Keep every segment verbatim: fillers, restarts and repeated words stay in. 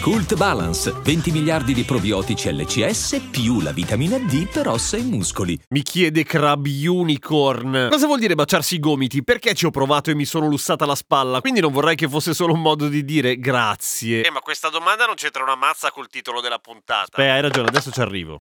Cult Balance, venti miliardi di probiotici L C S più la vitamina D per ossa e muscoli. Mi chiede Crab Unicorn: cosa vuol dire baciarsi i gomiti? Perché ci ho provato e mi sono lussata la spalla, quindi non vorrei che fosse solo un modo di dire grazie. Eh, ma questa domanda non c'entra una mazza col titolo della puntata. Beh, hai ragione, adesso ci arrivo.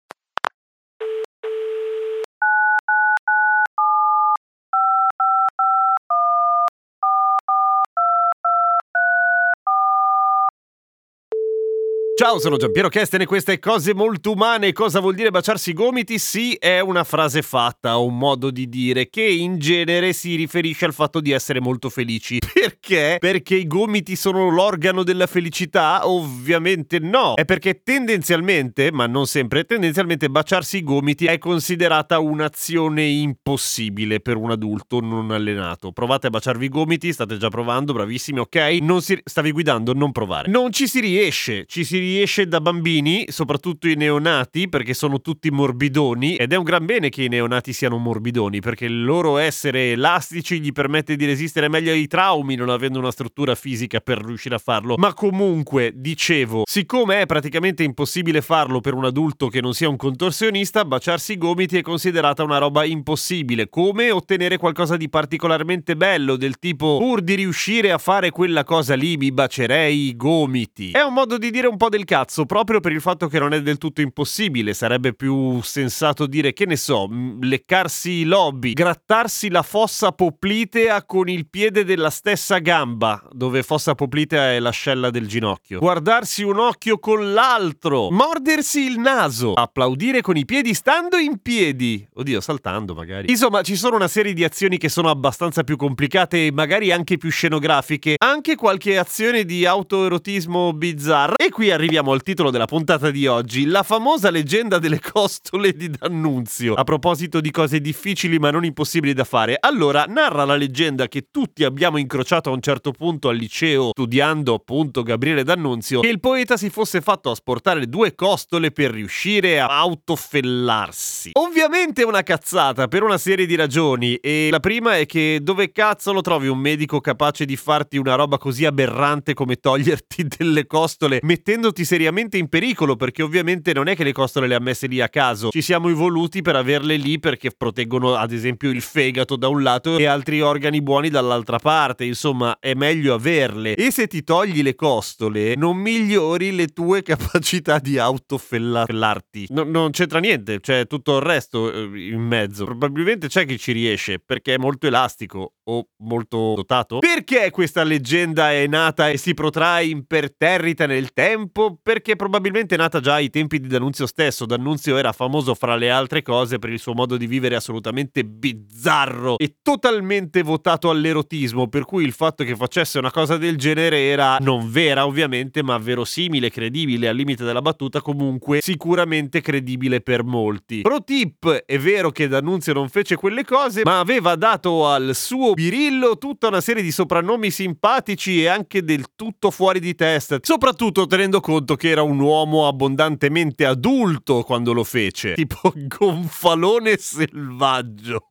Ciao, sono Giampiero Kesten e questa è Cose Molto Umane. Cosa vuol dire baciarsi i gomiti? Sì, è una frase fatta, un modo di dire che in genere si riferisce al fatto di essere molto felici. Perché? Perché i gomiti sono l'organo della felicità? Ovviamente no. È perché tendenzialmente, ma non sempre, tendenzialmente baciarsi i gomiti è considerata un'azione impossibile per un adulto non allenato. Provate a baciarvi i gomiti, state già provando, bravissimi, ok? Non si... Stavi guidando, non provare. Non ci si riesce, ci si riesce da bambini, soprattutto i neonati, perché sono tutti morbidoni, ed è un gran bene che i neonati siano morbidoni, perché il loro essere elastici gli permette di resistere meglio ai traumi, non avendo una struttura fisica per riuscire a farlo. Ma comunque, dicevo, siccome è praticamente impossibile farlo per un adulto che non sia un contorsionista, baciarsi i gomiti è considerata una roba impossibile, come ottenere qualcosa di particolarmente bello, del tipo: pur di riuscire a fare quella cosa lì mi bacerei i gomiti. È un modo di dire un po' del cazzo, proprio per il fatto che non è del tutto impossibile. Sarebbe più sensato dire, che ne so, leccarsi i lobby, grattarsi la fossa poplitea con il piede della stessa gamba, dove fossa poplitea è l'ascella del ginocchio, guardarsi un occhio con l'altro, mordersi il naso, applaudire con i piedi stando in piedi, oddio, saltando magari. Insomma, ci sono una serie di azioni che sono abbastanza più complicate e magari anche più scenografiche, anche qualche azione di autoerotismo bizzarra. E qui arriviamo al titolo della puntata di oggi, la famosa leggenda delle costole di D'Annunzio. A proposito di cose difficili ma non impossibili da fare, allora narra la leggenda che tutti abbiamo incrociato a un certo punto al liceo, studiando appunto Gabriele D'Annunzio, che il poeta si fosse fatto asportare due costole per riuscire a autofellarsi. Ovviamente è una cazzata per una serie di ragioni, e la prima è che dove cazzo lo trovi un medico capace di farti una roba così aberrante come toglierti delle costole, mettendoti seriamente in pericolo, perché ovviamente non è che le costole le ha messe lì a caso, ci siamo evoluti per averle lì perché proteggono ad esempio il fegato da un lato e altri organi buoni dall'altra parte. Insomma, è meglio averle, e se ti togli le costole non migliori le tue capacità di autofellarti. No, non c'entra niente, c'è tutto il resto in mezzo. Probabilmente c'è chi ci riesce perché è molto elastico o molto dotato. Perché questa leggenda è nata e si protrae imperterrita nel tempo? Perché probabilmente è nata già ai tempi di D'Annunzio stesso. D'Annunzio era famoso, fra le altre cose, per il suo modo di vivere assolutamente bizzarro e totalmente votato all'erotismo, per cui il fatto che facesse una cosa del genere era non vera ovviamente, ma verosimile, credibile, al limite della battuta, comunque sicuramente credibile per molti. Pro tip: è vero che D'Annunzio non fece quelle cose, ma aveva dato al suo birillo tutta una serie di soprannomi simpatici e anche del tutto fuori di testa, soprattutto tenendo conto che era un uomo abbondantemente adulto quando lo fece, tipo gonfalone selvaggio,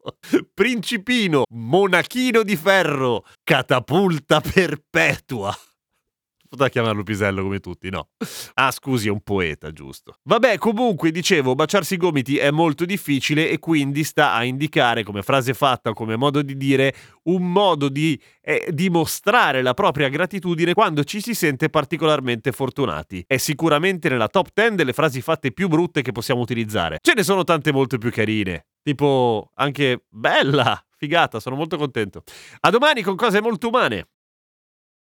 principino, monachino di ferro, catapulta perpetua. Da chiamarlo pisello come tutti, no? Ah, scusi, è un poeta, giusto? Vabbè, comunque, dicevo, baciarsi i gomiti è molto difficile e quindi sta a indicare, come frase fatta, come modo di dire, un modo di eh, dimostrare la propria gratitudine quando ci si sente particolarmente fortunati. È sicuramente nella top dieci delle frasi fatte più brutte che possiamo utilizzare. Ce ne sono tante molto più carine, tipo anche bella, figata, sono molto contento. A domani con Cose Molto Umane.